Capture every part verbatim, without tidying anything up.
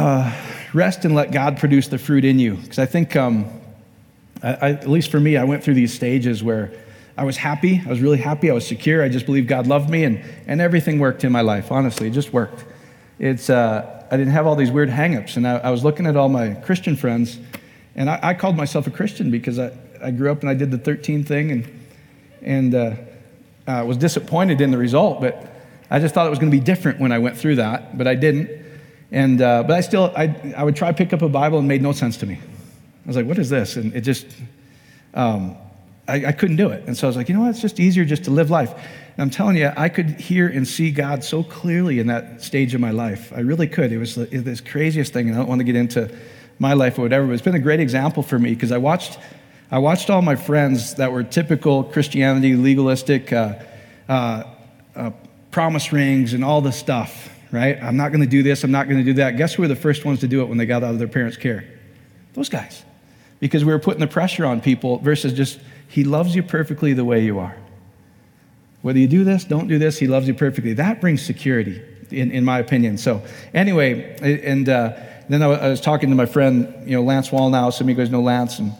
uh, rest and let God produce the fruit in you. Because I think, um, I, I, at least for me, I went through these stages where I was happy. I was really happy. I was secure. I just believed God loved me, and, and everything worked in my life. Honestly, it just worked. It's uh, I didn't have all these weird hang-ups, and I, I was looking at all my Christian friends, and I, I called myself a Christian because I, I grew up and I did the thirteen thing, and and uh, I was disappointed in the result, but I just thought it was going to be different when I went through that, but I didn't. And uh, but I still, I I would try to pick up a Bible, and it made no sense to me. I was like, what is this? And it just, um, I, I couldn't do it. And so I was like, you know what? It's just easier just to live life. And I'm telling you, I could hear and see God so clearly in that stage of my life. I really could. It was the this craziest thing, and I don't want to get into my life or whatever, but it's been a great example for me because I watched I watched all my friends that were typical Christianity, legalistic, uh, uh, uh, promise rings and all this stuff, right? I'm not going to do this. I'm not going to do that. Guess who were the first ones to do it when they got out of their parents' care? Those guys. Because we were putting the pressure on people versus just, he loves you perfectly the way you are. Whether you do this, don't do this, he loves you perfectly. That brings security, in, in my opinion. So anyway, and uh, then I was, I was talking to my friend, you know, Lance Wallnau. Some of you guys know Lance, and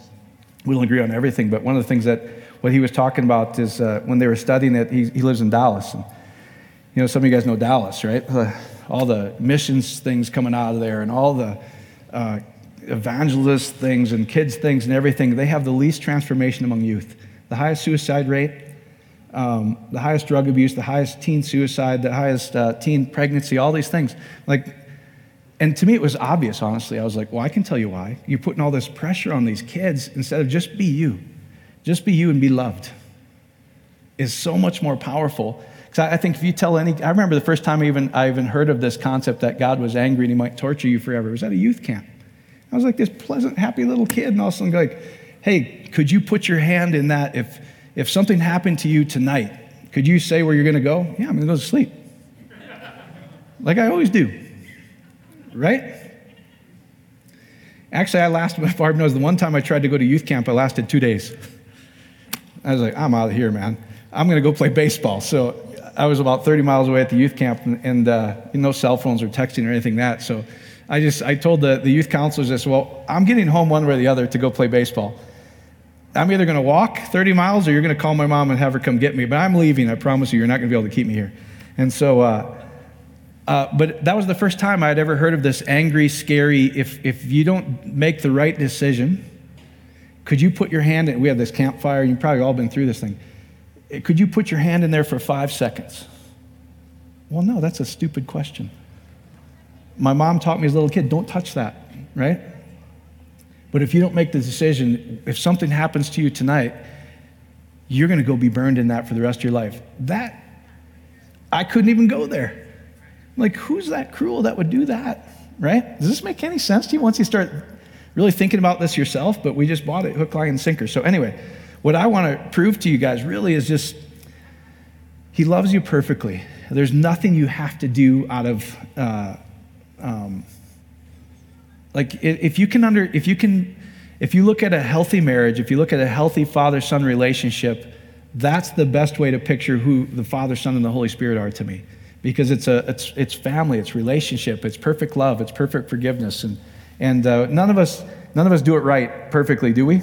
we don't agree on everything, but one of the things that what he was talking about is uh, when they were studying it, he, he lives in Dallas. And, you know, some of you guys know Dallas, right? Uh, all the missions things coming out of there and all the uh, evangelist things and kids things and everything. They have the least transformation among youth, the highest suicide rate, um, the highest drug abuse, the highest teen suicide, the highest uh, teen pregnancy, all these things. Like, and to me, it was obvious, honestly. I was like, well, I can tell you why. You're putting all this pressure on these kids instead of just be you. Just be you and be loved is so much more powerful. Because I think if you tell any, I remember the first time I even, I even heard of this concept that God was angry and he might torture you forever. It was at a youth camp. I was like this pleasant, happy little kid. And all of a sudden, like, hey, could you put your hand in that? If, if something happened to you tonight, could you say where you're going to go? Yeah, I'm going to go to sleep. Like I always do. Right? Actually, I lasted, my Barb knows, the one time I tried to go to youth camp, I lasted two days. I was like, I'm out of here, man. I'm going to go play baseball. So I was about thirty miles away at the youth camp, and, and uh, no cell phones or texting or anything like that. So I just, I told the, the youth counselors this, well, I'm getting home one way or the other to go play baseball. I'm either going to walk thirty miles or you're going to call my mom and have her come get me. But I'm leaving. I promise you, you're not going to be able to keep me here. And so... Uh, Uh, but that was the first time I had ever heard of this angry, scary, if if you don't make the right decision, could you put your hand in, we had this campfire, you've probably all been through this thing. Could you put your hand in there for five seconds? Well, no, that's a stupid question. My mom taught me as a little kid, don't touch that, right? But if you don't make the decision, if something happens to you tonight, you're going to go be burned in that for the rest of your life. That, I couldn't even go there. Like, who's that cruel that would do that, right? Does this make any sense to you once you start really thinking about this yourself? But we just bought it, hook, line, and sinker. So anyway, what I want to prove to you guys really is just, he loves you perfectly. There's nothing you have to do out of, uh, um, like, if you can under, if you can, if you look at a healthy marriage, if you look at a healthy father-son relationship, that's the best way to picture who the Father, Son, and the Holy Spirit are to me. Because it's a it's it's family, it's relationship, it's perfect love, it's perfect forgiveness, and and uh, none of us none of us do it right perfectly, do we?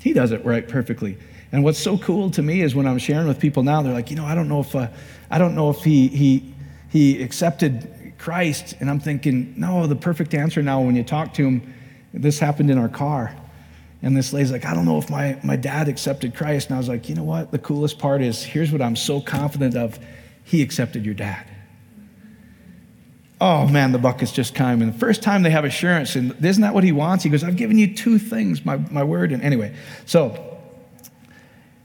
He does it right perfectly. And what's so cool to me is when I'm sharing with people now, they're like, you know, I don't know if uh, I don't know if he he he accepted Christ, and I'm thinking, no, the perfect answer now when you talk to him, this happened in our car, and this lady's like, I don't know if my my dad accepted Christ, and I was like, you know what? The coolest part is here's what I'm so confident of. He accepted your dad. Oh man, the bucket's just climbing. And the first time they have assurance, and isn't that what he wants? He goes, I've given you two things, my, my word. And anyway, so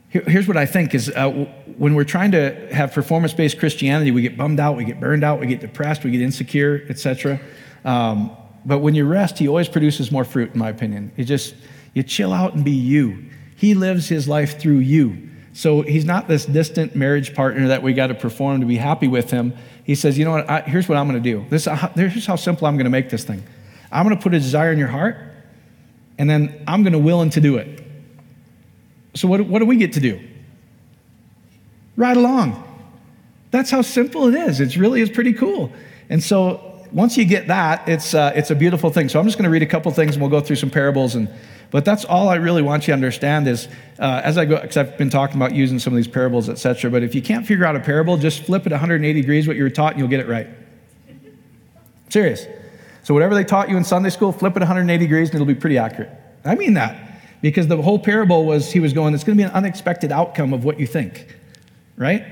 here, here's what I think is uh, when we're trying to have performance-based Christianity, we get bummed out, we get burned out, we get depressed, we get insecure, et cetera. Um, but when you rest, he always produces more fruit, in my opinion. You just, you chill out and be you. He lives his life through you. So he's not this distant marriage partner that we got to perform to be happy with him. He says, you know what, I, here's what I'm going to do. This, uh, here's how simple I'm going to make this thing. I'm going to put a desire in your heart, and then I'm going to willing to do it. So what, what do we get to do? Ride along. That's how simple it is. It really is pretty cool. And so once you get that, it's uh, it's a beautiful thing. So I'm just going to read a couple things, and we'll go through some parables. And but that's all I really want you to understand is uh, as I go, because I've been talking about using some of these parables, et cetera. But if you can't figure out a parable, just flip it one hundred eighty degrees what you were taught, and you'll get it right. I'm serious. So whatever they taught you in Sunday school, flip it one hundred eighty degrees, and it'll be pretty accurate. I mean that because the whole parable was he was going. It's going to be an unexpected outcome of what you think, right?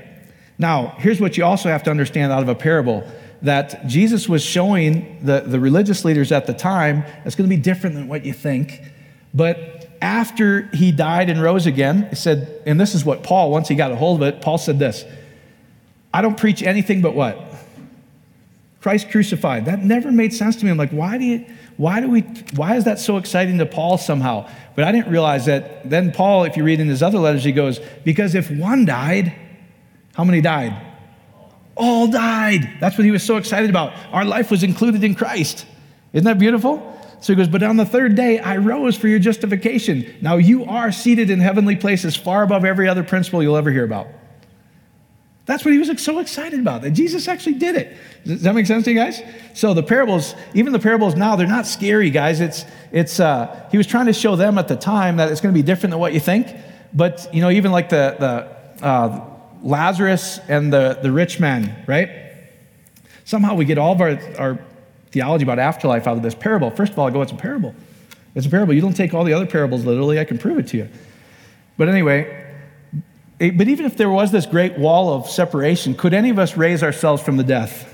Now, here's what you also have to understand out of a parable, that Jesus was showing the, the religious leaders at the time, it's going to be different than what you think. But after he died and rose again, he said, and this is what Paul, once he got a hold of it, Paul said this, I don't preach anything but what? Christ crucified. That never made sense to me. I'm like, why do you, why do we, why is that so exciting to Paul somehow? But I didn't realize that then Paul, if you read in his other letters, he goes, because if one died, how many died? All died. That's what he was so excited about. Our life was included in Christ. Isn't that beautiful? So he goes, but on the third day, I rose for your justification. Now you are seated in heavenly places far above every other principle you'll ever hear about. That's what he was so excited about, that Jesus actually did it. Does that make sense to you guys? So the parables, even the parables now, they're not scary, guys. It's it's. Uh, he was trying to show them at the time that it's going to be different than what you think. But, you know, even like the... the uh, Lazarus and the, the rich man, right? Somehow we get all of our, our theology about afterlife out of this parable. First of all, I go, it's a parable. It's a parable. You don't take all the other parables literally. I can prove it to you. But anyway, it, but even if there was this great wall of separation, could any of us raise ourselves from the death?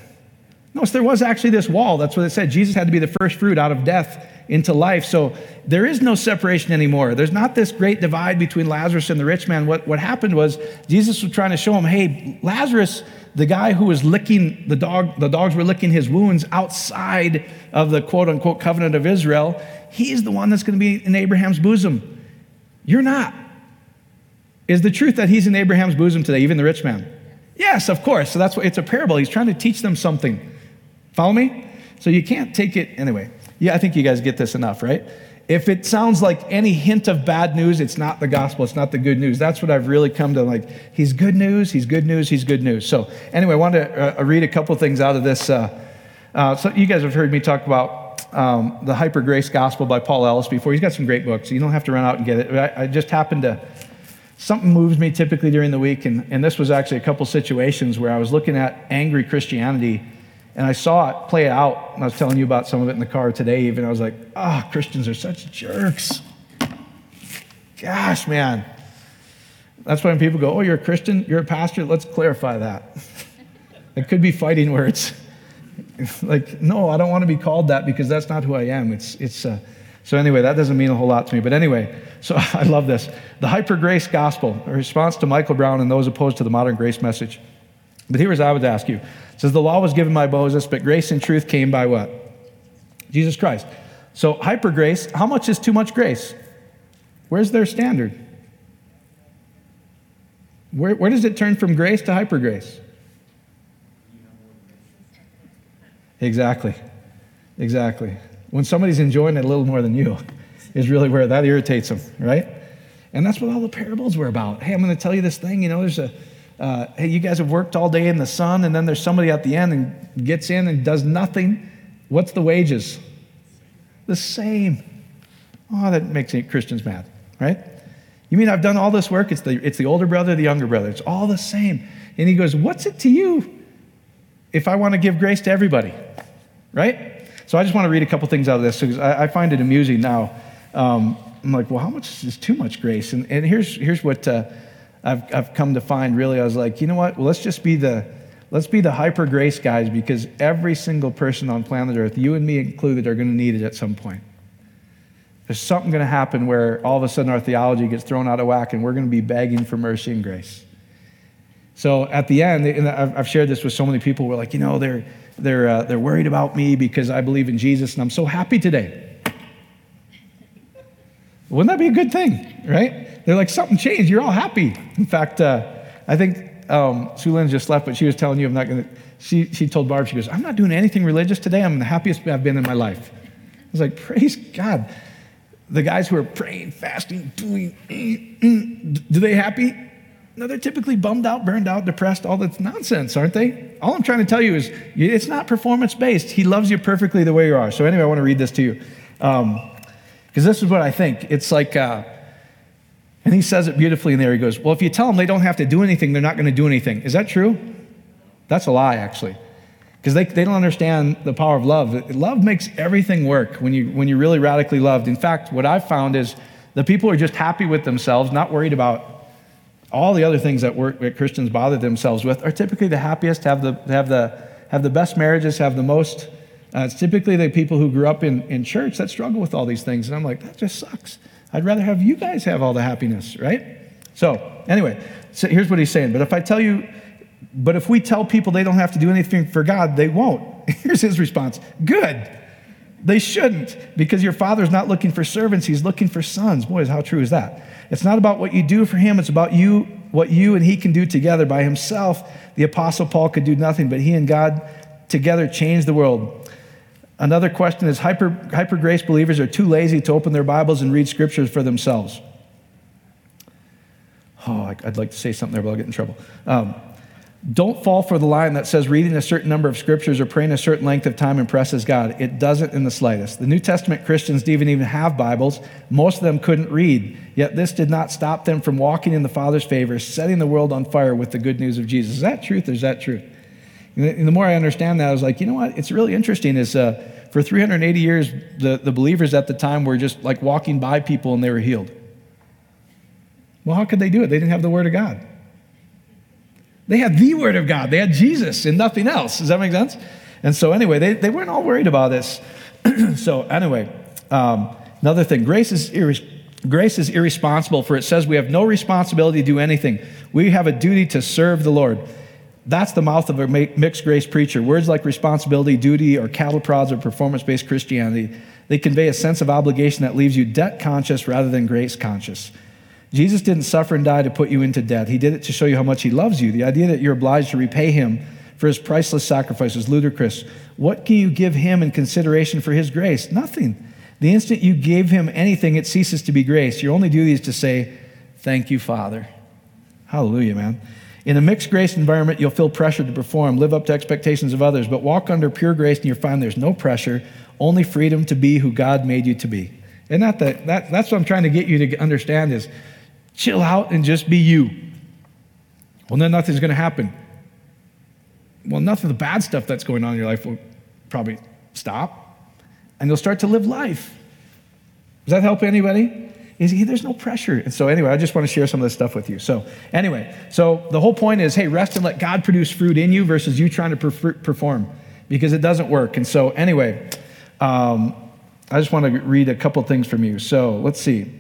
No, so there was actually this wall. That's what it said. Jesus had to be the first fruit out of death into life. So there is no separation anymore. There's not this great divide between Lazarus and the rich man. What what happened was Jesus was trying to show him, hey, Lazarus, the guy who was licking the dog, the dogs were licking his wounds outside of the quote unquote covenant of Israel. He's the one that's going to be in Abraham's bosom. You're not. Is the truth that he's in Abraham's bosom today, even the rich man? Yes, of course. So that's what it's a parable. He's trying to teach them something. Follow me? So you can't take it anyway. Yeah, I think you guys get this enough, right? If it sounds like any hint of bad news, it's not the gospel. It's not the good news. That's what I've really come to. Like, he's good news. He's good news. He's good news. So anyway, I wanted to uh, read a couple things out of this. Uh, uh, so you guys have heard me talk about um, the Hyper Grace Gospel by Paul Ellis before. He's got some great books. You don't have to run out and get it. I, I just happened to, something moves me typically during the week. And, and this was actually a couple situations where I was looking at angry Christianity. And I saw it play out, and I was telling you about some of it in the car today even. I was like, ah, oh, Christians are such jerks. Gosh, man. That's why when people go, oh, you're a Christian, you're a pastor, let's clarify that. It could be fighting words. Like, no, I don't want to be called that because that's not who I am. It's, it's. Uh... So anyway, that doesn't mean a whole lot to me. But anyway, so I love this. The Hyper Grace Gospel, a response to Michael Brown and those opposed to the modern grace message. But here's what I would ask you. It says, the law was given by Moses, but grace and truth came by what? Jesus Christ. So hyper grace, how much is too much grace? Where's their standard? Where, where does it turn from grace to hyper grace? Exactly. Exactly. When somebody's enjoying it a little more than you is really where that irritates them, right? And that's what all the parables were about. Hey, I'm going to tell you this thing. You know, there's a... Uh, hey, you guys have worked all day in the sun, and then there's somebody at the end and gets in and does nothing. What's the wages? The same. Oh, that makes Christians mad, right? You mean I've done all this work? It's the it's the older brother, the younger brother. It's all the same. And he goes, what's it to you if I want to give grace to everybody, right? So I just want to read a couple things out of this because I, I find it amusing now. Um, I'm like, well, how much is too much grace? And and here's here's what. Uh, I've I've come to find really, I was like, you know what? Well, let's just be the let's be the hyper grace guys because every single person on planet Earth, you and me included, are going to need it at some point. There's something going to happen where all of a sudden our theology gets thrown out of whack and we're going to be begging for mercy and grace. So at the end, and I've shared this with so many people, we're like, you know, they're they're uh, they're worried about me because I believe in Jesus and I'm so happy today. Wouldn't that be a good thing, right? They're like, something changed. You're all happy. In fact, uh, I think um, Sue Lynn just left, but she was telling you, I'm not going to, she, she told Barb, she goes, I'm not doing anything religious today. I'm the happiest I've been in my life. I was like, praise God. The guys who are praying, fasting, doing, mm, mm, do they happy? No, they're typically bummed out, burned out, depressed, all that nonsense, aren't they? All I'm trying to tell you is it's not performance-based. He loves you perfectly the way you are. So anyway, I want to read this to you because um, this is what I think. It's like, uh, and he says it beautifully in there. He goes, well, if you tell them they don't have to do anything, they're not going to do anything. Is that true? That's a lie, actually, because they, they don't understand the power of love. Love makes everything work when, you, when you're really radically loved. In fact, what I've found is the people are just happy with themselves, not worried about all the other things that, work, that Christians bother themselves with are typically the happiest, have the have the have the best marriages, have the most. Uh, it's typically the people who grew up in, in church that struggle with all these things. And I'm like, that just sucks. I'd rather have you guys have all the happiness, right? So anyway, so here's what he's saying. But if I tell you, but if we tell people they don't have to do anything for God, they won't. Here's his response. Good. They shouldn't, because your Father's not looking for servants. He's looking for sons. Boy, how true is that? It's not about what you do for him. It's about you, what you and he can do together. By himself, the Apostle Paul could do nothing, but he and God together changed the world. Another question is hyper, hyper grace believers are too lazy to open their Bibles and read scriptures for themselves. Oh, I'd like to say something there, but I'll get in trouble. Um, Don't fall for the line that says reading a certain number of scriptures or praying a certain length of time impresses God. It doesn't in the slightest. The New Testament Christians didn't even have Bibles. Most of them couldn't read. Yet this did not stop them from walking in the Father's favor, setting the world on fire with the good news of Jesus. Is that truth or is that truth? And the more I understand that, I was like, you know what? It's really interesting is uh, for three hundred eighty years, the, the believers at the time were just like walking by people and they were healed. Well, how could they do it? They didn't have the Word of God. They had the Word of God. They had Jesus and nothing else. Does that make sense? And so anyway, they, they weren't all worried about this. So anyway, um, another thing. Grace is, irre- grace is irresponsible, for it says we have no responsibility to do anything. We have a duty to serve the Lord. That's the mouth of a ma- mixed grace preacher. Words like responsibility, duty, or cattle prods, or performance-based Christianity, they convey a sense of obligation that leaves you debt-conscious rather than grace-conscious. Jesus didn't suffer and die to put you into debt. He did it to show you how much he loves you. The idea that you're obliged to repay him for his priceless sacrifice is ludicrous. What can you give him in consideration for his grace? Nothing. The instant you gave him anything, it ceases to be grace. Your only duty is to say, thank you, Father. Hallelujah, man. In a mixed grace environment, you'll feel pressured to perform, live up to expectations of others, but walk under pure grace and you'll find there's no pressure, only freedom to be who God made you to be. And not that, that that's what I'm trying to get you to understand is, chill out and just be you. Well, then nothing's going to happen. Well, none of the bad stuff that's going on in your life will probably stop. And you'll start to live life. Does that help anybody? Is he, there's no pressure. And so anyway, I just want to share some of this stuff with you. So anyway, so the whole point is, hey, rest and let God produce fruit in you versus you trying to perform, because it doesn't work. And so anyway, um, I just want to read a couple things from you. So let's see.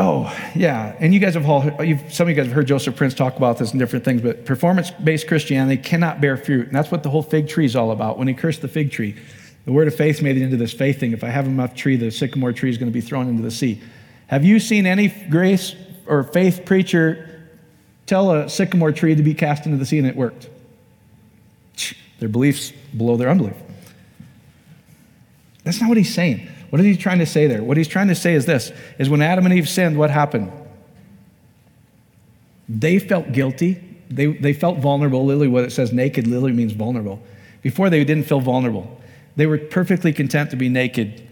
Oh, yeah, and you guys have all, you've, some of you guys have heard Joseph Prince talk about this and different things, but performance-based Christianity cannot bear fruit, and that's what the whole fig tree is all about. When he cursed the fig tree, the word of faith made it into this faith thing. If I have enough tree, the sycamore tree is going to be thrown into the sea. Have you seen any grace or faith preacher tell a sycamore tree to be cast into the sea and it worked? Their beliefs below their unbelief. That's not what he's saying. What is he trying to say there? What he's trying to say is this, is when Adam and Eve sinned, what happened? They felt guilty. They, they felt vulnerable. Literally what it says, naked, literally means vulnerable. Before, they didn't feel vulnerable. They were perfectly content to be naked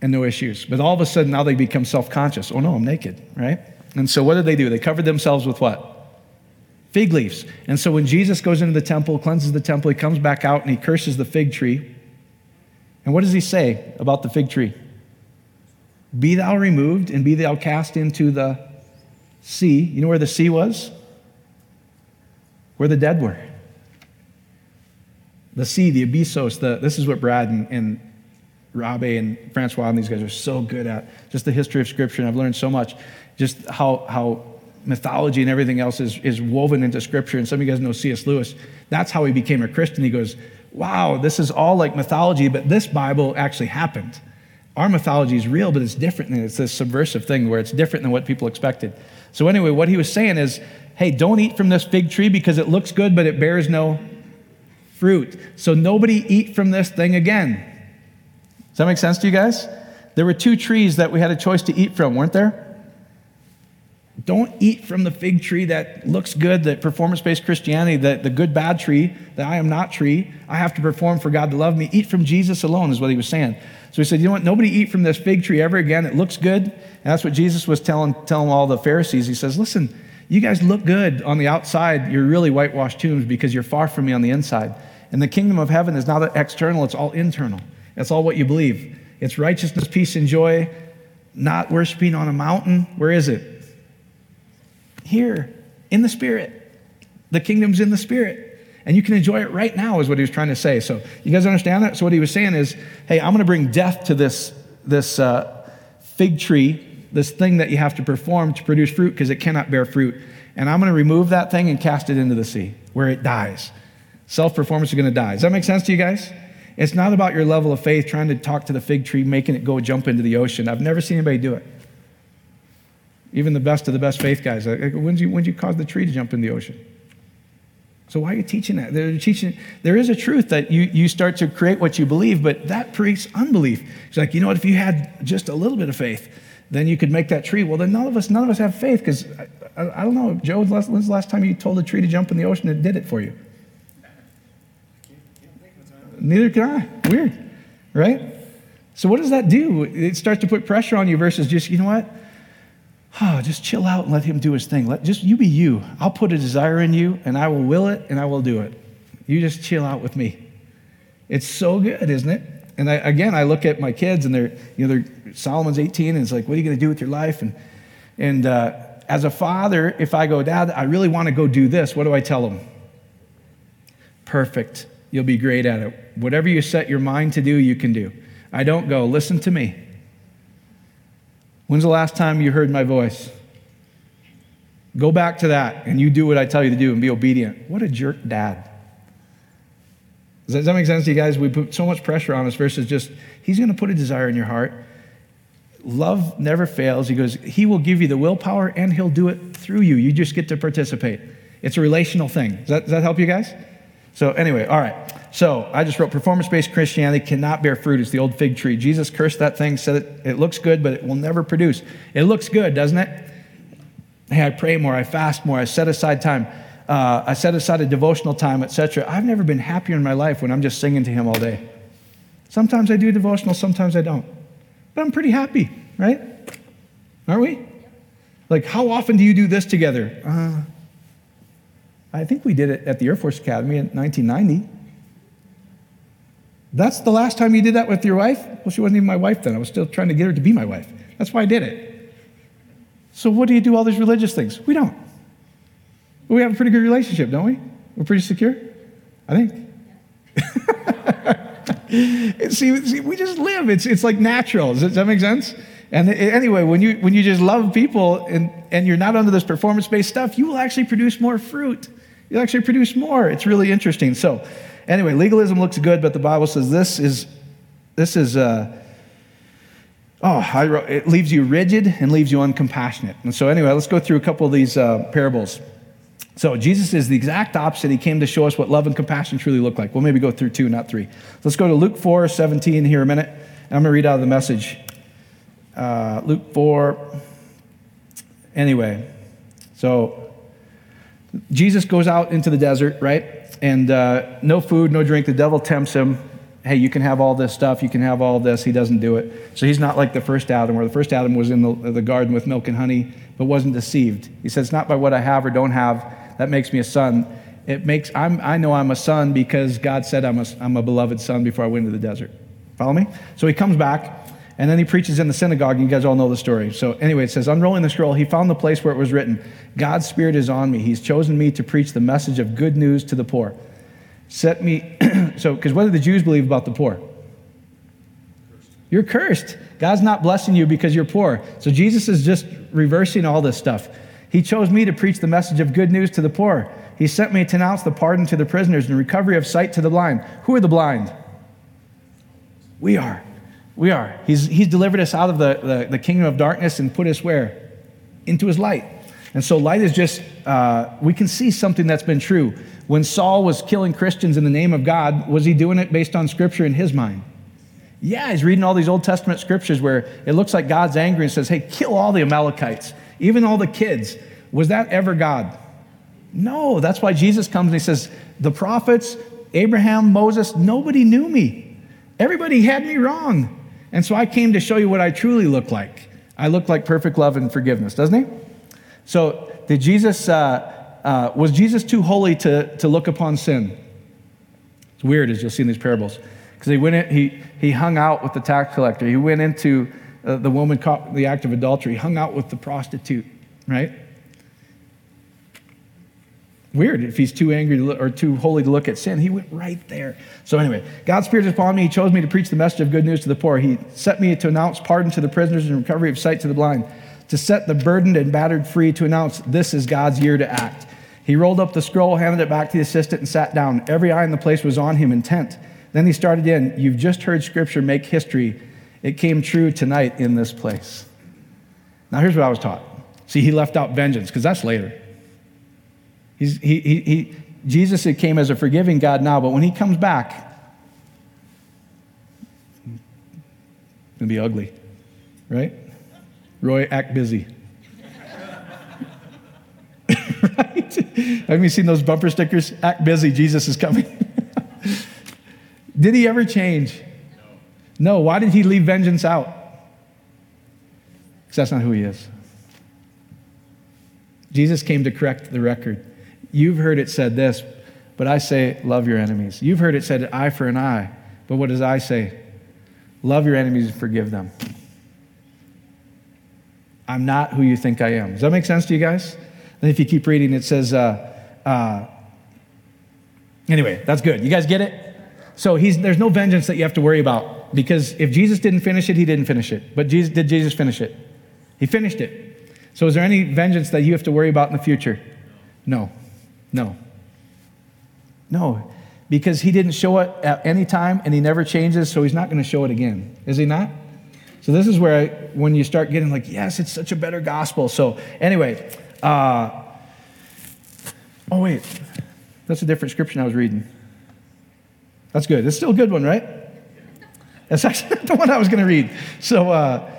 and no issues. But all of a sudden, now they become self-conscious. Oh, no, I'm naked, right? And so what did they do? They covered themselves with what? Fig leaves. And so when Jesus goes into the temple, cleanses the temple, he comes back out and he curses the fig tree. And what does he say about the fig tree? Be thou removed and be thou cast into the sea. You know where the sea was? Where the dead were. The sea, the abyssos, the, this is what Brad and, and Rabé and Francois and these guys are so good at. Just the history of Scripture, and I've learned so much. Just how, how mythology and everything else is, is woven into Scripture. And some of you guys know C S Lewis. That's how he became a Christian. He goes, wow, this is all like mythology, but this Bible actually happened. Our mythology is real, but it's different, and it's this subversive thing where it's different than what people expected. So anyway, what he was saying is, hey, don't eat from this fig tree because it looks good, but it bears no fruit. So nobody eat from this thing again. Does that make sense to you guys? There were two trees that we had a choice to eat from, weren't there? Don't eat from the fig tree that looks good, that performance-based Christianity, that the good bad tree, the I am not tree. I have to perform for God to love me. Eat from Jesus alone is what he was saying. So he said, you know what? Nobody eat from this fig tree ever again. It looks good. And that's what Jesus was telling, telling all the Pharisees. He says, listen, you guys look good on the outside. You're really whitewashed tombs because you're far from me on the inside. And the kingdom of heaven is not external. It's all internal. That's all what you believe. It's righteousness, peace, and joy, not worshiping on a mountain. Where is it? Here, in the Spirit. The kingdom's in the Spirit. And you can enjoy it right now is what he was trying to say. So you guys understand that? So what he was saying is, hey, I'm going to bring death to this, this uh, fig tree, this thing that you have to perform to produce fruit because it cannot bear fruit. And I'm going to remove that thing and cast it into the sea where it dies. Self-performance is going to die. Does that make sense to you guys? It's not about your level of faith, trying to talk to the fig tree, making it go jump into the ocean. I've never seen anybody do it. Even the best of the best faith guys. Like, when'd you, when'd you cause the tree to jump in the ocean? So why are you teaching that? They're teaching, there is a truth that you, you start to create what you believe, but that creates unbelief. It's like, you know what, if you had just a little bit of faith, then you could make that tree. Well, then none of us none of us have faith because, I, I, I don't know, Joe, when's the last time you told a tree to jump in the ocean and it did it for you? Neither can I. Weird, right? So what does that do? It starts to put pressure on you versus just, you know what? Oh, just chill out and let him do his thing. Let just you be you. I'll put a desire in you, and I will will it, and I will do it. You just chill out with me. It's so good, isn't it? And I, again, I look at my kids, and they're you know they're Solomon's eighteen, and it's like, what are you going to do with your life? And and uh, as a father, if I go, Dad, I really want to go do this. What do I tell him? Perfect. You'll be great at it. Whatever you set your mind to do, you can do. I don't go, listen to me. When's the last time you heard my voice? Go back to that and you do what I tell you to do and be obedient. What a jerk dad. Does that make sense to you guys? We put so much pressure on us versus just, he's going to put a desire in your heart. Love never fails. He goes, he will give you the willpower and he'll do it through you. You just get to participate. It's a relational thing. Does that, does that help you guys? So anyway, all right. So I just wrote performance-based Christianity cannot bear fruit. It's the old fig tree. Jesus cursed that thing, said it, it looks good, but it will never produce. It looks good, doesn't it? Hey, I pray more. I fast more. I set aside time. Uh, I set aside a devotional time, et cetera. I've never been happier in my life when I'm just singing to him all day. Sometimes I do devotional, sometimes I don't. But I'm pretty happy, right? Aren't we? Like, how often do you do this together? Uh, I think we did it at the Air Force Academy in nineteen ninety. That's the last time you did that with your wife? Well, she wasn't even my wife then. I was still trying to get her to be my wife. That's why I did it. So what do you do all these religious things? We don't. But we have a pretty good relationship, don't we? We're pretty secure, I think. see, see, we just live. It's, it's like natural. Does that make sense? And anyway, when you when you just love people and, and you're not under this performance-based stuff, you will actually produce more fruit. You'll actually produce more. It's really interesting. So anyway, legalism looks good, but the Bible says this is, this is uh, oh, I wrote, it leaves you rigid and leaves you uncompassionate. And so anyway, let's go through a couple of these uh, parables. So Jesus is the exact opposite. He came to show us what love and compassion truly look like. We'll maybe go through two, not three. Let's go to Luke four seventeen here a minute. And I'm going to read out of the Message. Uh, Luke four, anyway, so Jesus goes out into the desert, right? And uh, no food, no drink. The devil tempts him. Hey, you can have all this stuff. You can have all this. He doesn't do it. So he's not like the first Adam, where the first Adam was in the, the garden with milk and honey, but wasn't deceived. He says, it's not by what I have or don't have that makes me a son. It makes, I'm, I know I'm a son because God said I'm a, I'm a beloved son before I went into the desert. Follow me? So he comes back. And then he preaches in the synagogue, and you guys all know the story. So anyway, it says, unrolling the scroll, he found the place where it was written, God's Spirit is on me. He's chosen me to preach the message of good news to the poor. Set me, so, because what do the Jews believe about the poor? Cursed. You're cursed. God's not blessing you because you're poor. So Jesus is just reversing all this stuff. He chose me to preach the message of good news to the poor. He sent me to announce the pardon to the prisoners and recovery of sight to the blind. Who are the blind? We are. We are. He's he's delivered us out of the, the, the kingdom of darkness and put us where? Into his light. And so light is just, uh, we can see something that's been true. When Saul was killing Christians in the name of God, was he doing it based on scripture in his mind? Yeah, he's reading all these Old Testament scriptures where it looks like God's angry and says, hey, kill all the Amalekites. even all the kids. Was that ever God? No, that's why Jesus comes and he says, the prophets, Abraham, Moses, nobody knew me. Everybody had me wrong. And so I came to show you what I truly look like. I look like perfect love and forgiveness, doesn't he? So did Jesus, uh, uh, was Jesus too holy to, to look upon sin? It's weird, as you'll see in these parables. Because he went in, he, he hung out with the tax collector. He went into uh, the woman caught in the act of adultery. He hung out with the prostitute, right? Weird if he's too angry to look, or too holy to look at sin. He went right there. So anyway, God's Spirit is upon me. He chose me to preach the message of good news to the poor. He set me to announce pardon to the prisoners and recovery of sight to the blind, to set the burdened and battered free, to announce this is God's year to act. He rolled up the scroll, handed it back to the assistant, and sat down. Every eye in the place was on him, intent. Then he started in, you've just heard Scripture make history. It came true tonight in this place. Now here's what I was taught. See, he left out vengeance, because that's later. He's, he, he, he, Jesus it came as a forgiving God now, but when he comes back, it'll be ugly, right? Roy, act busy. Right? Have you seen those bumper stickers? Act busy, Jesus is coming. Did he ever change? No. No. Why did he leave vengeance out? Because that's not who he is. Jesus came to correct the record. You've heard it said this, but I say, love your enemies. You've heard it said, eye for an eye, but what does I say? Love your enemies and forgive them. I'm not who you think I am. Does that make sense to you guys? Then if you keep reading, it says, uh, uh, anyway, that's good. You guys get it? So he's, there's no vengeance that you have to worry about, because if Jesus didn't finish it, he didn't finish it. But Jesus, did Jesus finish it? He finished it. So is there any vengeance that you have to worry about in the future? No. No. No, because he didn't show it at any time, and he never changes, so he's not going to show it again. Is he not? So this is where I, when you start getting like, yes, it's such a better gospel. So anyway, uh, oh wait, that's a different scripture I was reading. That's good. It's still a good one, right? That's actually not the one I was going to read. So uh,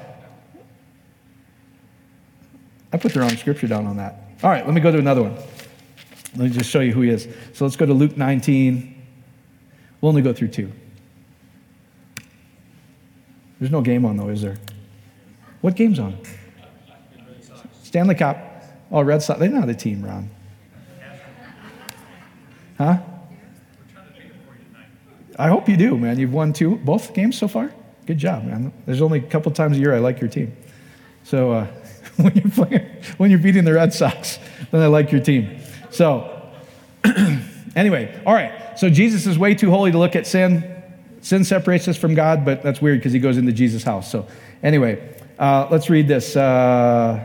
I put the wrong scripture down on that. All right, let me go to another one. Let me just show you who he is. So let's go to Luke nineteen. We'll only go through two. There's no game on, though, is there? What game's on? Stanley Cup. Oh, Red Sox. They're not a team, Ron. Huh? I hope you do, man. You've won two, both games so far? Good job, man. There's only a couple times a year I like your team. So uh, when you're playing, when you're beating the Red Sox, then I like your team. So anyway, all right. So Jesus is way too holy to look at sin. Sin separates us from God, but that's weird because he goes into Jesus' house. So anyway, uh, let's read this. Uh,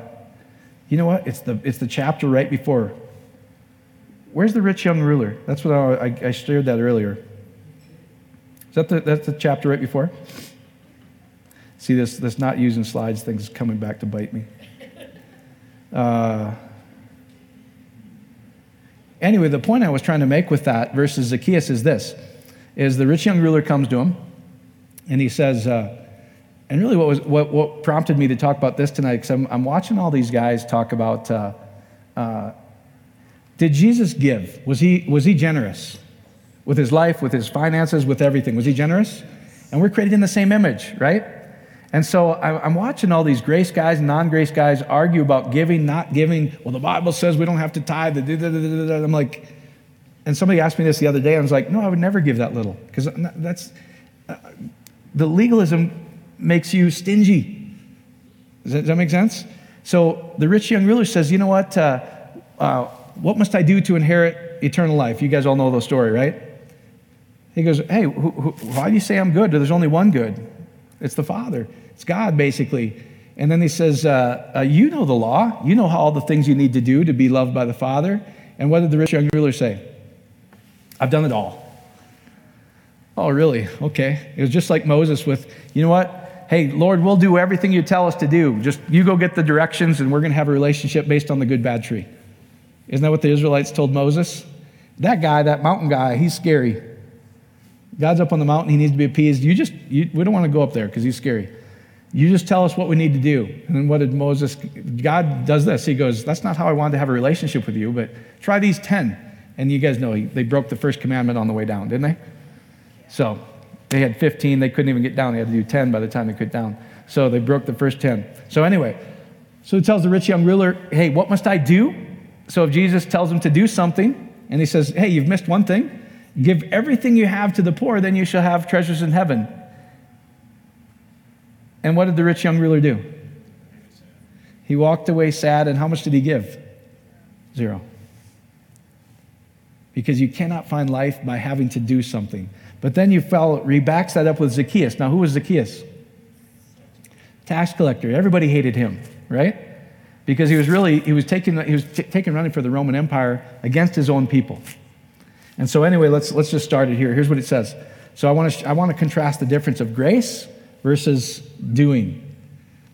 you know what? It's the it's the chapter right before. Where's the rich young ruler? That's what I, I, I shared that earlier. Is that the, that's the chapter right before? See, this this not using slides thing is coming back to bite me. Uh, anyway, the point I was trying to make with that versus Zacchaeus is this. Is the rich young ruler comes to him, and he says, uh, and really what was what, what prompted me to talk about this tonight, because I'm, I'm watching all these guys talk about, uh, uh, did Jesus give? Was he was he generous with his life, with his finances, with everything? Was he generous? And we're created in the same image, right? And so I'm watching all these grace guys, non-grace guys argue about giving, not giving. Well, the Bible says we don't have to tithe. I'm like... And somebody asked me this the other day, and I was like, no, I would never give that little, because that's, uh, the legalism makes you stingy. Does that, does that make sense? So the rich young ruler says, you know what, uh, uh, what must I do to inherit eternal life? You guys all know the story, right? He goes, hey, who, who, why do you say I'm good? There's only one good. It's the Father. It's God, basically. And then he says, uh, uh, you know the law. You know how all the things you need to do to be loved by the Father. And what did the rich young ruler say? I've done it all. Oh, really? Okay. It was just like Moses with, you know what? Hey, Lord, we'll do everything you tell us to do. Just you go get the directions, and we're going to have a relationship based on the good, bad tree. Isn't that what the Israelites told Moses? That guy, that mountain guy, he's scary. God's up on the mountain. He needs to be appeased. You just, you, we don't want to go up there because he's scary. You just tell us what we need to do. And then what did Moses, God does this. He goes, that's not how I wanted to have a relationship with you, but try these ten. And you guys know they broke the first commandment on the way down, didn't they? So they had fifteen. They couldn't even get down. They had to do ten by the time they could down. So they broke the first ten. So anyway, so he tells the rich young ruler, hey, what must I do? So if Jesus tells him to do something, and he says, hey, you've missed one thing. Give everything you have to the poor, then you shall have treasures in heaven. And what did the rich young ruler do? He walked away sad, and how much did he give? Zero. Because you cannot find life by having to do something. But then you follow, he backs that up with Zacchaeus. Now, who was Zacchaeus? Tax collector. Everybody hated him, right? Because he was really, he was taking, he was t- taking running for the Roman Empire against his own people. And so anyway, let's let's just start it here. Here's what it says. So I want to I want to contrast the difference of grace versus doing.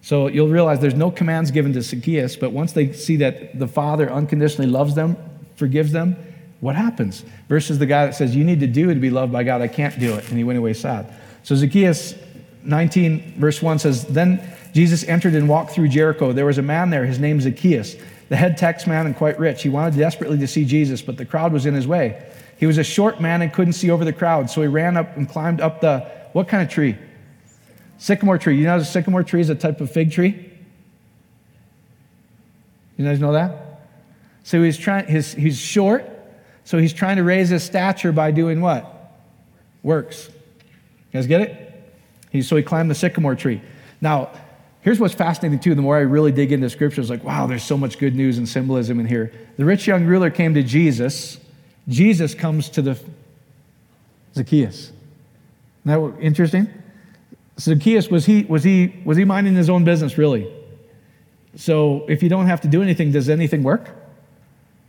So you'll realize there's no commands given to Zacchaeus, but once they see that the Father unconditionally loves them, forgives them, what happens? Versus the guy that says, you need to do to be loved by God. I can't do it. And he went away sad. So Zacchaeus nineteen verse one says, then Jesus entered and walked through Jericho. There was a man there. His name Zacchaeus, the head tax man and quite rich. He wanted desperately to see Jesus, but the crowd was in his way. He was a short man and couldn't see over the crowd. So he ran up and climbed up the, what kind of tree? Sycamore tree. You know the sycamore tree is a type of fig tree? You guys know that? So he's trying, his, he's short, so he's trying to raise his stature by doing what? Works. You guys get it? He, so he climbed the sycamore tree. Now, here's what's fascinating too. The more I really dig into Scripture, it's like, wow, there's so much good news and symbolism in here. The rich young ruler came to Jesus. Jesus comes to the Zacchaeus. Isn't that interesting? Zacchaeus, was he was he was he minding his own business, really? So if you don't have to do anything, does anything work?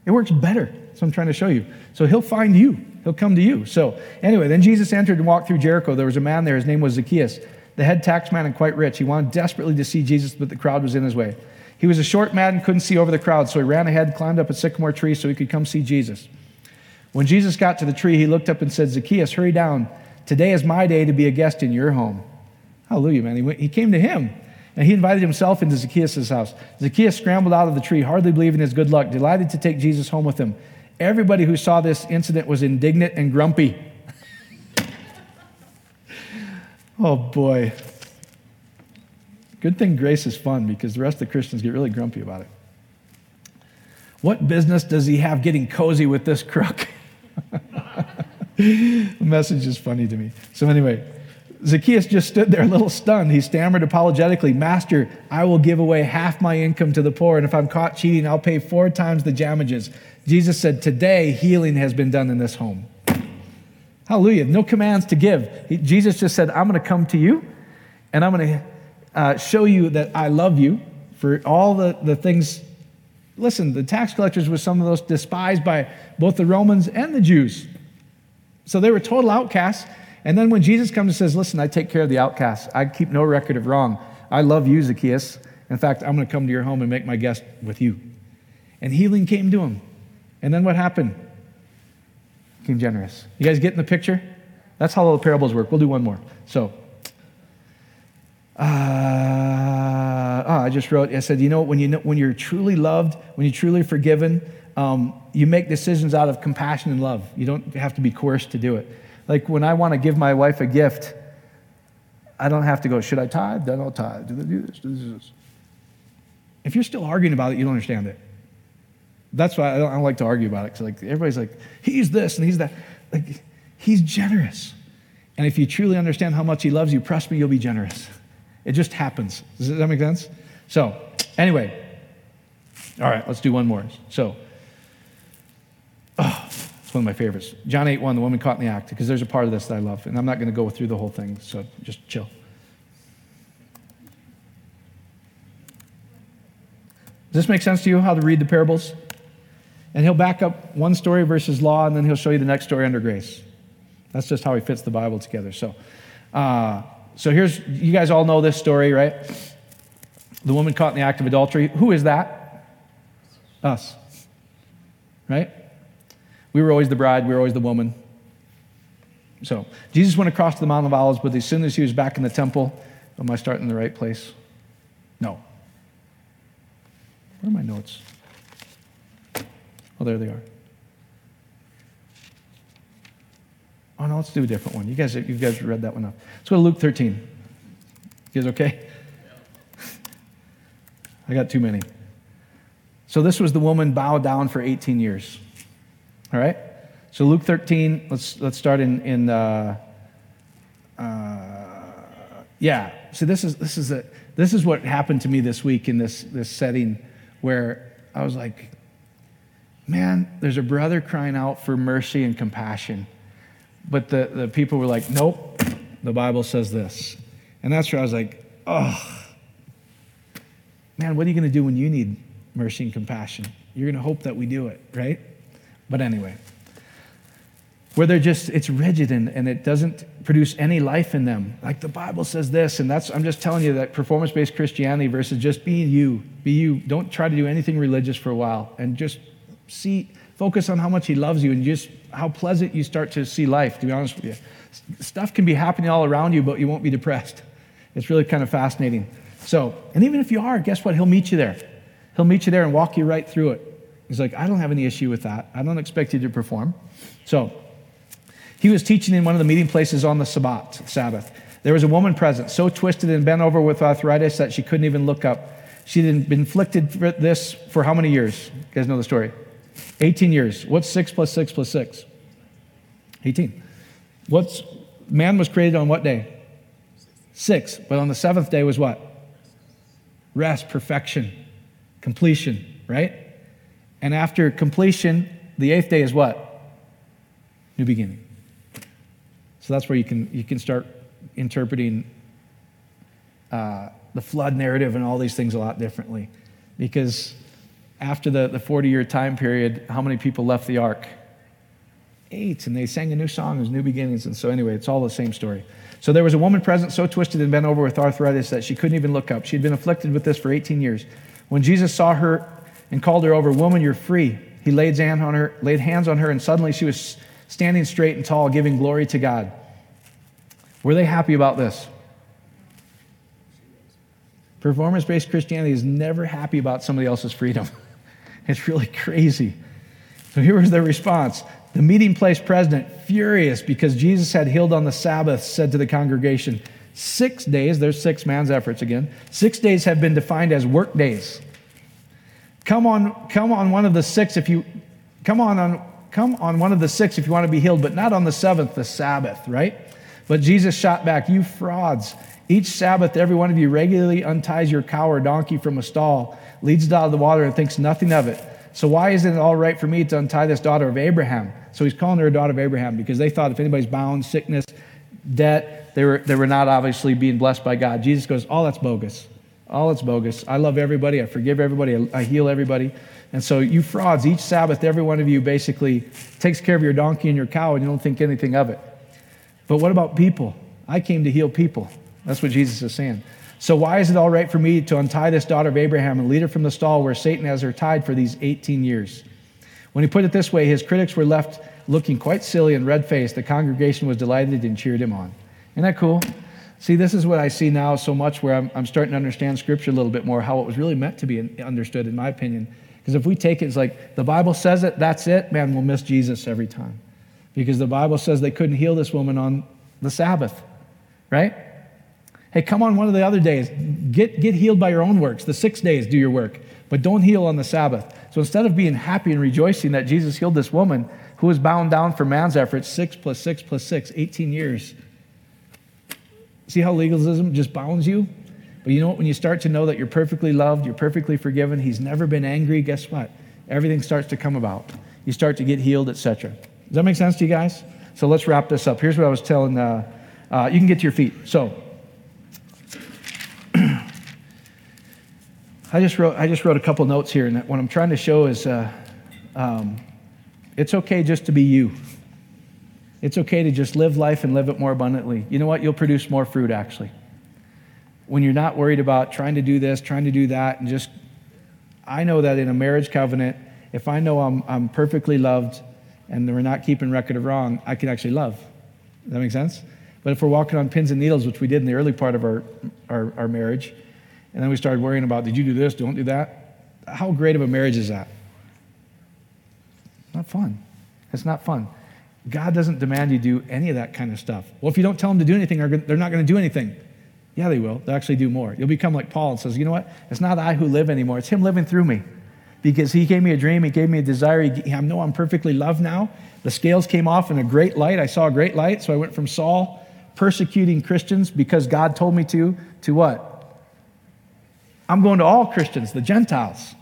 It works better. That's what I'm trying to show you. So he'll find you. He'll come to you. So anyway, then Jesus entered and walked through Jericho. There was a man there. His name was Zacchaeus, the head tax man and quite rich. He wanted desperately to see Jesus, but the crowd was in his way. He was a short man and couldn't see over the crowd. So he ran ahead, climbed up a sycamore tree so he could come see Jesus. When Jesus got to the tree, he looked up and said, Zacchaeus, hurry down. Today is my day to be a guest in your home. Hallelujah, man. He, went, he came to him, and he invited himself into Zacchaeus' house. Zacchaeus scrambled out of the tree, hardly believing his good luck, delighted to take Jesus home with him. Everybody who saw this incident was indignant and grumpy. Oh, boy. Good thing grace is fun, because the rest of the Christians get really grumpy about it. What business does he have getting cozy with this crook? The message is funny to me. So anyway, Zacchaeus just stood there a little stunned. He stammered apologetically, Master, I will give away half my income to the poor, and if I'm caught cheating, I'll pay four times the damages. Jesus said, today healing has been done in this home. Hallelujah. No commands to give. He, Jesus just said, I'm going to come to you, and I'm going to uh, show you that I love you for all the, the things. Listen, the tax collectors were some of those despised by both the Romans and the Jews. So they were total outcasts. And then when Jesus comes and says, listen, I take care of the outcasts. I keep no record of wrong. I love you, Zacchaeus. In fact, I'm going to come to your home and make my guest with you. And healing came to him. And then what happened? He became generous. You guys getting the picture? That's how all the parables work. We'll do one more. So, uh, oh, I just wrote, I said, you know, when, you know, when you're truly loved, when you're truly forgiven, um, you make decisions out of compassion and love. You don't have to be coerced to do it. Like when I want to give my wife a gift, I don't have to go, should I tithe? I don't tithe. Do they do this? Do this, do this? If you're still arguing about it, you don't understand it. That's why I don't, I don't like to argue about it. Because like everybody's like, he's this and he's that. Like, he's generous. And if you truly understand how much he loves you, trust me, you'll be generous. It just happens. Does that make sense? So anyway, all right, let's do one more. So, oh. One of my favorites. John eight one, the woman caught in the act, because there's a part of this that I love, and I'm not going to go through the whole thing, so just chill. Does this make sense to you, how to read the parables? And he'll back up one story versus law, and then he'll show you the next story under grace. That's just how he fits the Bible together. So, uh, so here's, you guys all know this story, right? The woman caught in the act of adultery. Who is that? Us. Right? We were always the bride. We were always the woman. So Jesus went across to the Mount of Olives, but as soon as he was back in the temple, Am I starting in the right place? No. Where are my notes? Oh, there they are. Oh, no, let's do a different one. You guys, you guys read that one up. Let's go to Luke thirteen. You guys okay? I got too many. So this was the woman bowed down for eighteen years. All right? So Luke thirteen, let's let's start in... in uh, uh, yeah. So this is this is a, this is what happened to me this week in this this setting where I was like, man, there's a brother crying out for mercy and compassion. But the, the people were like, nope, the Bible says this. And that's where I was like, oh, man, what are you going to do when you need mercy and compassion? You're going to hope that we do it, right? But anyway, where they're just, it's rigid and, and it doesn't produce any life in them. Like the Bible says this, and that's, I'm just telling you that performance-based Christianity versus just be you, be you. Don't try to do anything religious for a while and just see, focus on how much he loves you and just how pleasant you start to see life, to be honest with you. Stuff can be happening all around you, but you won't be depressed. It's really kind of fascinating. So, and even if you are, guess what? He'll meet you there. He'll meet you there and walk you right through it. He's like, I don't have any issue with that. I don't expect you to perform. So, he was teaching in one of the meeting places on the Sabbath. Sabbath. There was a woman present, so twisted and bent over with arthritis that she couldn't even look up. She had been afflicted for this for how many years? You guys know the story. eighteen years. What's six plus six plus six? eighteen. What's, man was created on what day? Six. But on the seventh day was what? Rest, perfection, completion, right? And after completion, the eighth day is what? New beginning. So that's where you can you can start interpreting uh, the flood narrative and all these things a lot differently. Because after the, the forty-year time period, how many people left the ark? Eight, and they sang a new song, it was new beginnings, and so anyway, it's all the same story. So there was a woman present so twisted and bent over with arthritis that she couldn't even look up. She'd been afflicted with this for eighteen years. When Jesus saw her and called her over, "Woman, you're free," he laid hands on her, laid hands on her, and suddenly she was standing straight and tall, giving glory to God. Were they happy about this? Performance-based Christianity is never happy about somebody else's freedom. It's really crazy. So here was their response. The meeting place president, furious because Jesus had healed on the Sabbath, said to the congregation, six days, there's six man's efforts again, six days have been defined as work days. Come on, come on one of the six if you, come on, on come on one of the six if you want to be healed, but not on the seventh, the Sabbath, right? But Jesus shot back, "You frauds. Each Sabbath, every one of you regularly unties your cow or donkey from a stall, leads it out of the water, and thinks nothing of it. So why isn't it all right for me to untie this daughter of Abraham?" So he's calling her a daughter of Abraham because they thought if anybody's bound, sickness, debt, they were they were not obviously being blessed by God. Jesus goes, all that's bogus. All that's bogus. I love everybody. I forgive everybody. I heal everybody. And so you frauds, each Sabbath, every one of you basically takes care of your donkey and your cow and you don't think anything of it. But what about people? I came to heal people. That's what Jesus is saying. So why is it all right for me to untie this daughter of Abraham and lead her from the stall where Satan has her tied for these eighteen years? When he put it this way, his critics were left looking quite silly and red-faced. The congregation was delighted and cheered him on. Isn't that cool? See, this is what I see now so much where I'm, I'm starting to understand Scripture a little bit more, how it was really meant to be understood, in my opinion. Because if we take it, it's like, the Bible says it, that's it, man, we'll miss Jesus every time. Because the Bible says they couldn't heal this woman on the Sabbath, right? Hey, come on one of the other days. Get get healed by your own works. The six days do your work, but don't heal on the Sabbath. So instead of being happy and rejoicing that Jesus healed this woman who was bound down for man's efforts, six plus six plus six, eighteen years. See how legalism just bounds you? But you know what? When you start to know that you're perfectly loved, you're perfectly forgiven, he's never been angry, guess what? Everything starts to come about. You start to get healed, et cetera. Does that make sense to you guys? So let's wrap this up. Here's what I was telling. Uh, uh, you can get to your feet. So. I just wrote. I just wrote a couple notes here, and what I'm trying to show is, uh, um, it's okay just to be you. It's okay to just live life and live it more abundantly. You know what? You'll produce more fruit actually. When you're not worried about trying to do this, trying to do that, and just, I know that in a marriage covenant, if I know I'm I'm perfectly loved, and we're not keeping record of wrong, I can actually love. Does that make sense? But if we're walking on pins and needles, which we did in the early part of our, our, our marriage, and then we started worrying about, did you do this, don't do that? How great of a marriage is that? Not fun. It's not fun. God doesn't demand you do any of that kind of stuff. Well, if you don't tell them to do anything, they're not going to do anything. Yeah, they will. They'll actually do more. You'll become like Paul and says, you know what? It's not I who live anymore. It's him living through me. Because he gave me a dream. He gave me a desire. He, I know I'm perfectly loved now. The scales came off in a great light. I saw a great light. So I went from Saul persecuting Christians because God told me to, to what? I'm going to all Christians, the Gentiles.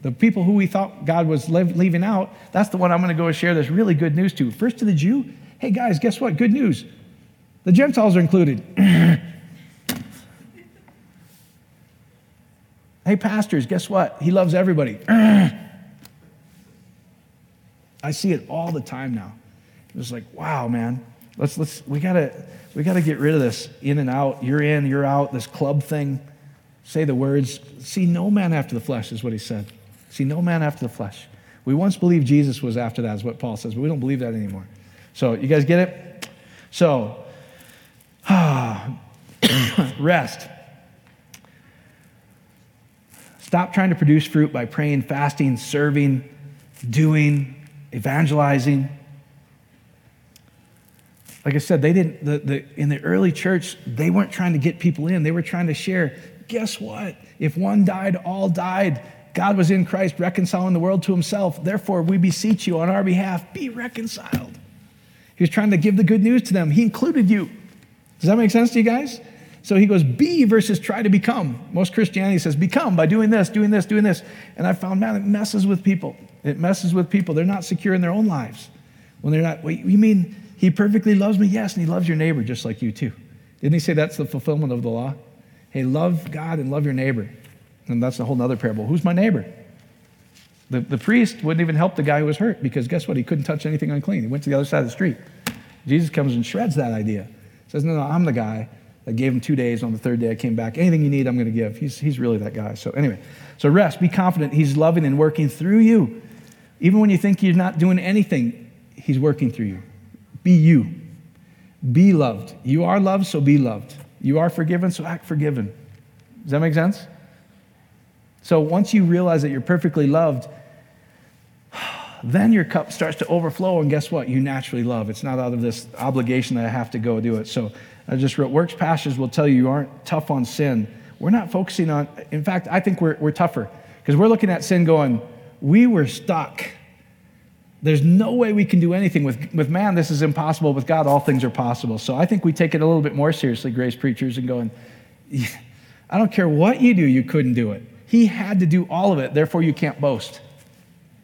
The people who we thought God was leaving out, that's the one I'm going to go and share this really good news to. First to the Jew, hey guys, guess what? Good news. The Gentiles are included. Hey pastors, guess what? He loves everybody. I see it all the time now. It was like, wow, man. Let's let's we gotta we gotta get rid of this in and out, you're in, you're out, this club thing. Say the words, see no man after the flesh is what he said. See, no man after the flesh. We once believed Jesus was after that, is what Paul says, but we don't believe that anymore. So, you guys get it? So, ah, rest. Stop trying to produce fruit by praying, fasting, serving, doing, evangelizing. Like I said, they didn't. The, the, in the early church, they weren't trying to get people in. They were trying to share. Guess what? If one died, all died. God was in Christ reconciling the world to himself. Therefore, we beseech you on our behalf, be reconciled. He was trying to give the good news to them. He included you. Does that make sense to you guys? So he goes, be versus try to become. Most Christianity says become by doing this, doing this, doing this. And I found, man, it messes with people. It messes with people. They're not secure in their own lives. When they're not, wait, you mean he perfectly loves me? Yes, and he loves your neighbor just like you too. Didn't he say that's the fulfillment of the law? Hey, love God and love your neighbor. And that's a whole other parable. Who's my neighbor? The, the priest wouldn't even help the guy who was hurt because guess what? He couldn't touch anything unclean. He went to the other side of the street. Jesus comes and shreds that idea. Says, no, no, I'm the guy that gave him two days. On the third day, I came back. Anything you need, I'm going to give. He's, he's really that guy. So anyway, so rest. Be confident. He's loving and working through you. Even when you think you're not doing anything, he's working through you. Be you. Be loved. You are loved, so be loved. You are forgiven, so act forgiven. Does that make sense? So once you realize that you're perfectly loved, then your cup starts to overflow, and guess what? You naturally love. It's not out of this obligation that I have to go do it. So I just wrote, works pastors will tell you you aren't tough on sin. We're not focusing on, in fact, I think we're, we're tougher because we're looking at sin going, we were stuck. There's no way we can do anything. With, with man, this is impossible. With God, all things are possible. So I think we take it a little bit more seriously, grace preachers, and going, yeah, I don't care what you do, you couldn't do it. He had to do all of it, therefore you can't boast.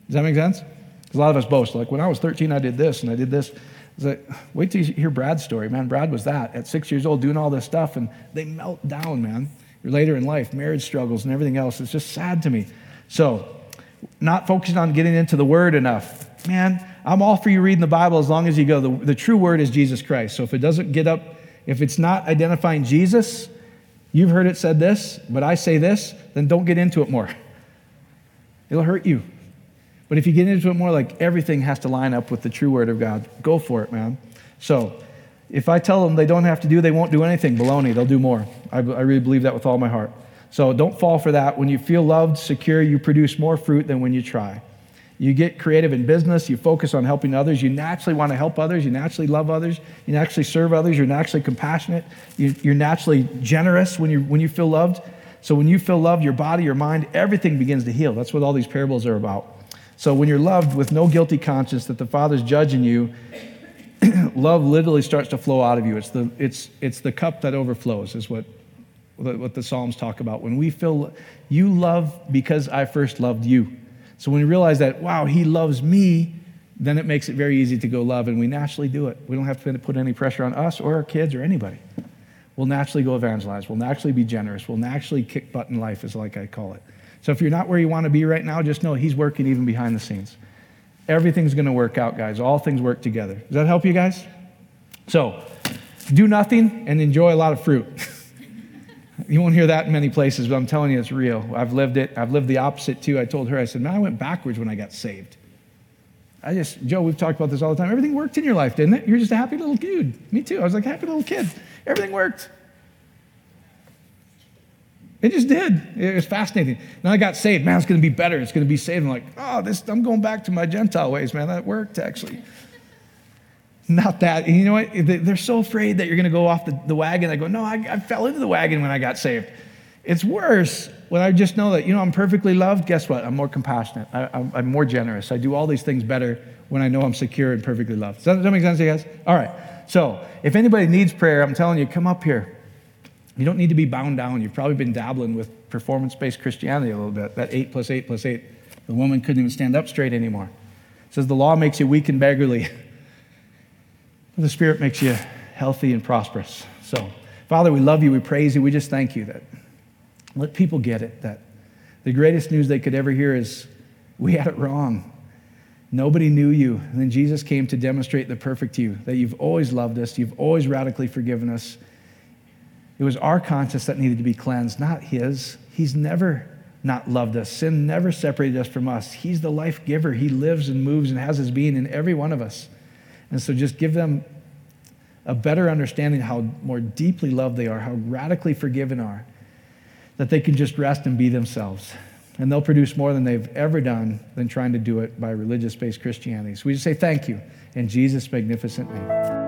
Does that make sense? Because a lot of us boast. Like, when I was thirteen, I did this, and I did this. It's like, wait till you hear Brad's story. Man, Brad was that. At six years old, doing all this stuff, and they melt down, man. Later in life, marriage struggles and everything else. It's just sad to me. So not focusing on getting into the Word enough. Man, I'm all for you reading the Bible as long as you go. The, the true word is Jesus Christ. So if it doesn't get up, if it's not identifying Jesus, you've heard it said this, but I say this, then don't get into it more. It'll hurt you. But if you get into it more, like everything has to line up with the true word of God. Go for it, man. So if I tell them they don't have to do, they won't do anything. Baloney, they'll do more. I, I really believe that with all my heart. So don't fall for that. When you feel loved, secure, you produce more fruit than when you try. You get creative in business. You focus on helping others. You naturally want to help others. You naturally love others. You naturally serve others. You're naturally compassionate. You, you're naturally generous when you when you feel loved. So when you feel loved, your body, your mind, everything begins to heal. That's what all these parables are about. So when you're loved with no guilty conscience that the Father's judging you, love literally starts to flow out of you. It's the it's it's the cup that overflows is what what the Psalms talk about. When we feel you love because I first loved you. So when we realize that, wow, he loves me, then it makes it very easy to go love, and we naturally do it. We don't have to put any pressure on us or our kids or anybody. We'll naturally go evangelize. We'll naturally be generous. We'll naturally kick butt in life, is like I call it. So if you're not where you want to be right now, just know he's working even behind the scenes. Everything's going to work out, guys. All things work together. Does that help you guys? So do nothing and enjoy a lot of fruit. You won't hear that in many places, but I'm telling you, it's real. I've lived it. I've lived the opposite, too. I told her, I said, man, I went backwards when I got saved. I just, Joe, we've talked about this all the time. Everything worked in your life, didn't it? You're just a happy little dude. Me too. I was like, happy little kid. Everything worked. It just did. It was fascinating. Then I got saved. Man, it's going to be better. It's going to be saved. I'm like, oh, this, I'm going back to my Gentile ways, man. That worked, actually. Not that. And you know what? They're so afraid that you're going to go off the, the wagon. I go, no, I, I fell into the wagon when I got saved. It's worse when I just know that, you know, I'm perfectly loved. Guess what? I'm more compassionate. I, I'm, I'm more generous. I do all these things better when I know I'm secure and perfectly loved. Does that, does that make sense to you guys? All right. So if anybody needs prayer, I'm telling you, come up here. You don't need to be bound down. You've probably been dabbling with performance-based Christianity a little bit. That eight plus eight plus eight. The woman couldn't even stand up straight anymore. It says the law makes you weak and beggarly. The Spirit makes you healthy and prosperous. So, Father, we love you. We praise you. We just thank you that let people get it, that the greatest news they could ever hear is we had it wrong. Nobody knew you. And then Jesus came to demonstrate the perfect you, that you've always loved us. You've always radically forgiven us. It was our conscience that needed to be cleansed, not his. He's never not loved us. Sin never separated us from us. He's the life giver. He lives and moves and has his being in every one of us. And so just give them a better understanding how more deeply loved they are, how radically forgiven are, that they can just rest and be themselves. And they'll produce more than they've ever done than trying to do it by religious-based Christianity. So we just say thank you in Jesus' magnificent name.